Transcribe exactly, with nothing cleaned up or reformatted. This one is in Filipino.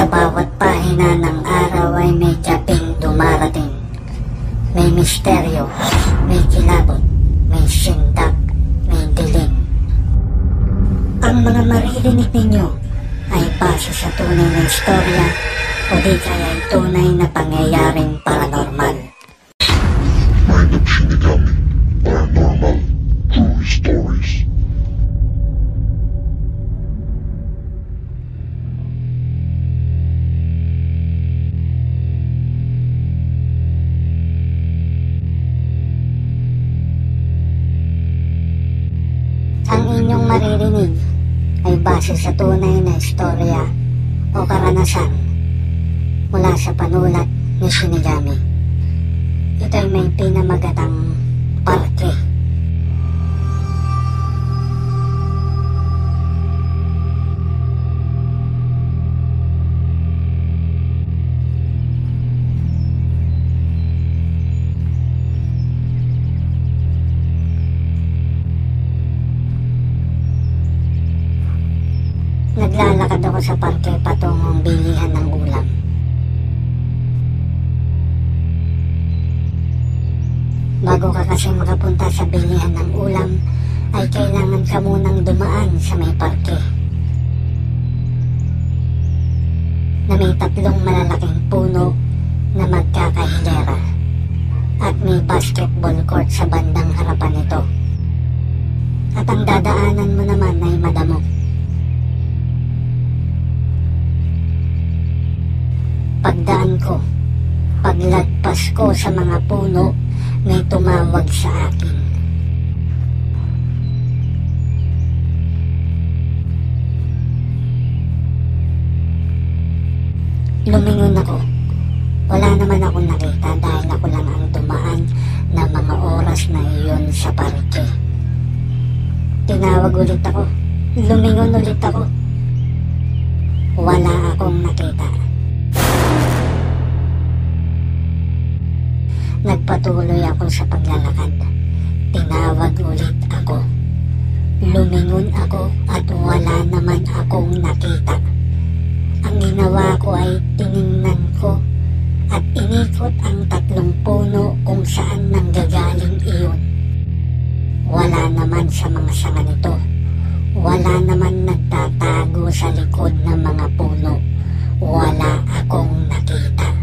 Sa bawat pahina ng araw ay may tiyaping dumarating. May misteryo, may kilabot, may sindak, may dilim. Ang mga maririnig ninyo ay base sa tunay na istorya o di kaya tunay na pangyayaring paranormal. Mind of Shinigami, Paranormal True Stories. Maririnig ay base sa tunay na istorya o karanasan mula sa panulat ni Shinigami. Ito ay may pinamagatang parte. Naglalakad ako sa parke patungong bilihan ng ulam. Bago ka kasi makapunta sa bilihan ng ulam, ay kailangan ka munang dumaan sa may parke na may tatlong malalaking puno na magkakahilera at may basketball court sa bandang harapan nito. At ang dadaanan mo naman ay madamo. Pagdaan ko, paglagpas ko sa mga puno, may tumawag sa akin. Lumingon ako. Wala naman akong nakita dahil ako lang ang dumaan na mga oras na iyon sa parke. Tinawag ulit ako. Lumingon ulit ako. Wala akong nakita. Nagpatuloy ako sa paglalakad. Tinawag ulit ako. Lumingon ako at wala naman akong nakita. Ang ginawa ko ay tiningnan ko at inikot ang tatlong puno kung saan nanggagaling iyon. Wala naman sa mga sanga nito. Wala naman nagtatago sa likod ng mga puno. Wala akong nakita.